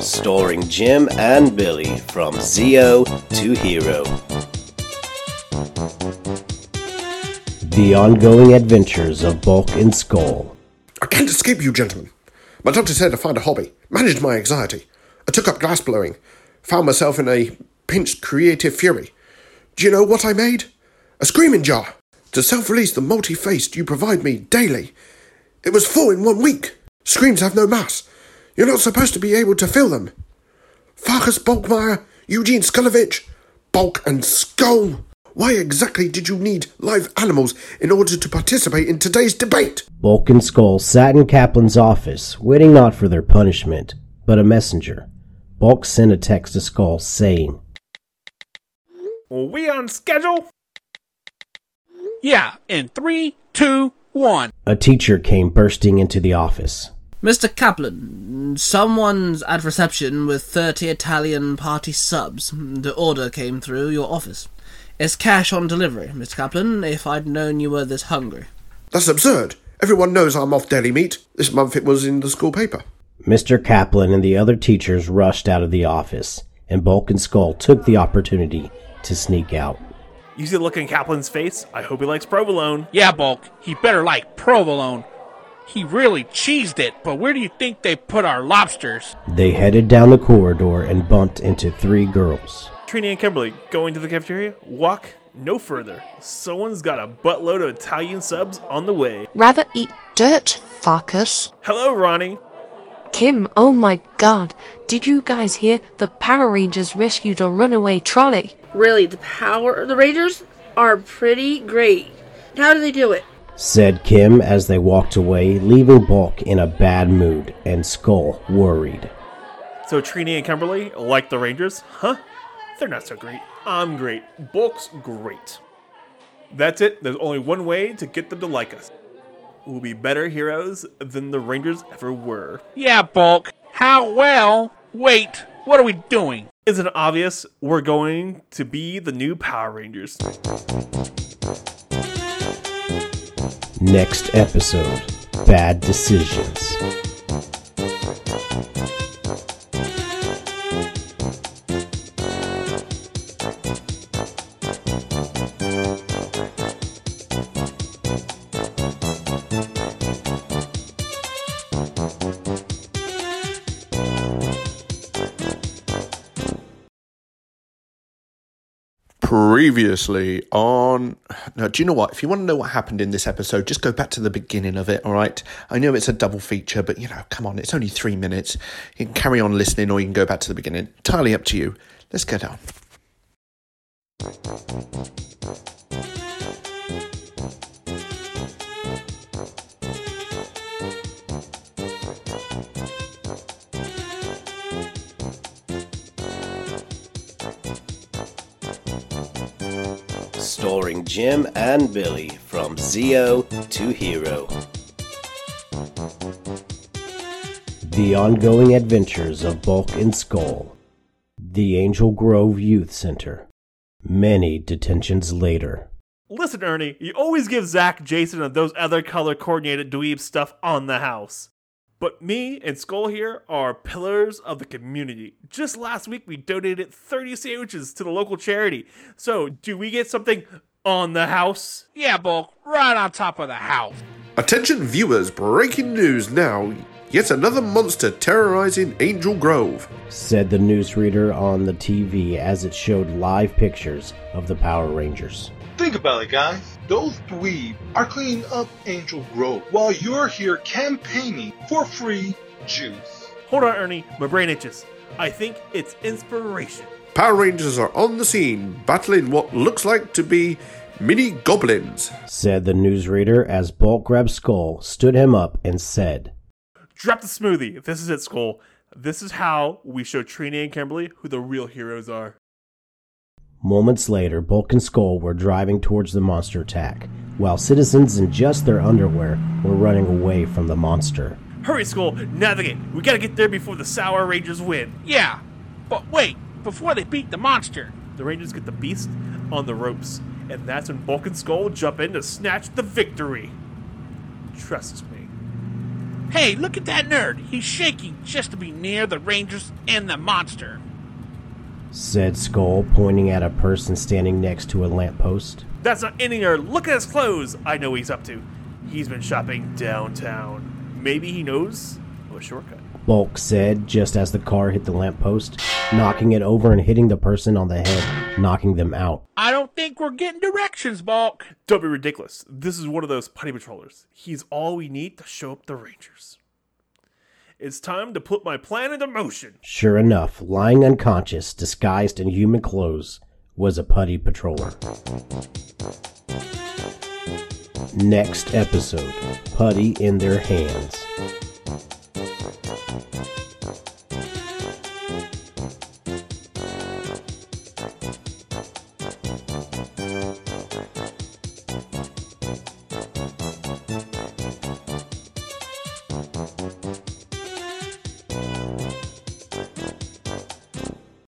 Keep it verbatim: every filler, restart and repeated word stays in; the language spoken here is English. Starring Jim and Billy from Zeo to Hero. The ongoing adventures of Bulk and Skull. I can't escape you, gentlemen. My doctor said to find a hobby, managed my anxiety. I took up glass blowing, found myself in a pinched creative fury. Do you know what I made? A screaming jar to self-release the multi-faced you provide me daily. It was full in one week. Screams have no mass. You're not supposed to be able to fill them. Farkas Bulkmeier, Eugene Skullovitch, Bulk and Skull. Why exactly did you need live animals in order to participate in today's debate? Bulk and Skull sat in Kaplan's office, waiting not for their punishment, but a messenger. Bulk sent a text to Skull saying, "Are we on schedule?" "Yeah, in three, two, one." A teacher came bursting into the office. "Mister Kaplan, someone's at reception with thirty Italian party subs. The order came through your office. It's cash on delivery, Mister Kaplan, if I'd known you were this hungry." "That's absurd. Everyone knows I'm off deli meat. This month it was in the school paper." Mister Kaplan and the other teachers rushed out of the office, and Bulk and Skull took the opportunity to sneak out. "You see the look in Kaplan's face? I hope he likes provolone." "Yeah, Bulk, he better like provolone. He really cheesed it, but where do you think they put our lobsters?" They headed down the corridor and bumped into three girls. "Trini and Kimberly, going to the cafeteria? Walk no further. Someone's got a buttload of Italian subs on the way." "Rather eat dirt, Farkas." "Hello, Ronnie." "Kim, oh my god. Did you guys hear? The Power Rangers rescued a runaway trolley." "Really, the Power the Rangers are pretty great. How do they do it?" said Kim as they walked away, leaving Bulk in a bad mood and Skull worried. "So Trini and Kimberly, like the Rangers, huh? They're not so great. I'm great. Bulk's great. That's it. There's only one way to get them to like us. We'll be better heroes than the Rangers ever were." "Yeah, Bulk. How well? Wait, what are we doing?" "Isn't it obvious? We're going to be the new Power Rangers." Next episode, Bad Decisions. Previously on... Now, do you know what? If you want to know what happened in this episode, just go back to the beginning of it, all right? I know it's a double feature, but, you know, come on, it's only three minutes. You can carry on listening or you can go back to the beginning. Entirely up to you. Let's get on. Starring Jim and Billy from Zeo to Hero. The ongoing adventures of Bulk and Skull. The Angel Grove Youth Center. Many detentions later. "Listen, Ernie, you always give Zach, Jason, and those other color-coordinated dweeb stuff on the house. But me and Skull here are pillars of the community. Just last week, we donated thirty sandwiches to the local charity. So, do we get something on the house?" "Yeah, Bulk, right on top of the house." "Attention viewers, breaking news now. Yet another monster terrorizing Angel Grove," said the newsreader on the T V as it showed live pictures of the Power Rangers. "Think about it, guys. Those dweebs are cleaning up Angel Grove while you're here campaigning for free juice." "Hold on, Ernie. My brain itches. I think it's inspiration." Power Rangers are on the scene, battling what looks like to be mini goblins, said the newsreader as Bulk grabbed Skull, stood him up, and said, "Drop the smoothie. This is it, Skull. This is how we show Trini and Kimberly who the real heroes are." Moments later, Bulk and Skull were driving towards the monster attack, while citizens in just their underwear were running away from the monster. Hurry, Skull, navigate. We gotta get there before the Sour Rangers win. Yeah, but wait, before they beat the monster. The Rangers get the beast on the ropes, and that's when Bulk and Skull jump in to snatch the victory. Trust me. Hey, look at that nerd. He's shaking just to be near the Rangers and the monster, said Skull, pointing at a person standing next to a lamppost. That's not any nerd. Look at his clothes. I know what he's up to. He's been shopping downtown. Maybe he knows a shortcut, Bulk said just as the car hit the lamppost, knocking it over and hitting the person on the head, knocking them out. I don't think we're getting directions, Bulk. Don't be ridiculous. This is one of those putty patrollers. He's all we need to show up the Rangers. It's time to put my plan into motion. Sure enough, lying unconscious, disguised in human clothes, was a putty patroller. Next episode, putty in their hands. Thank you.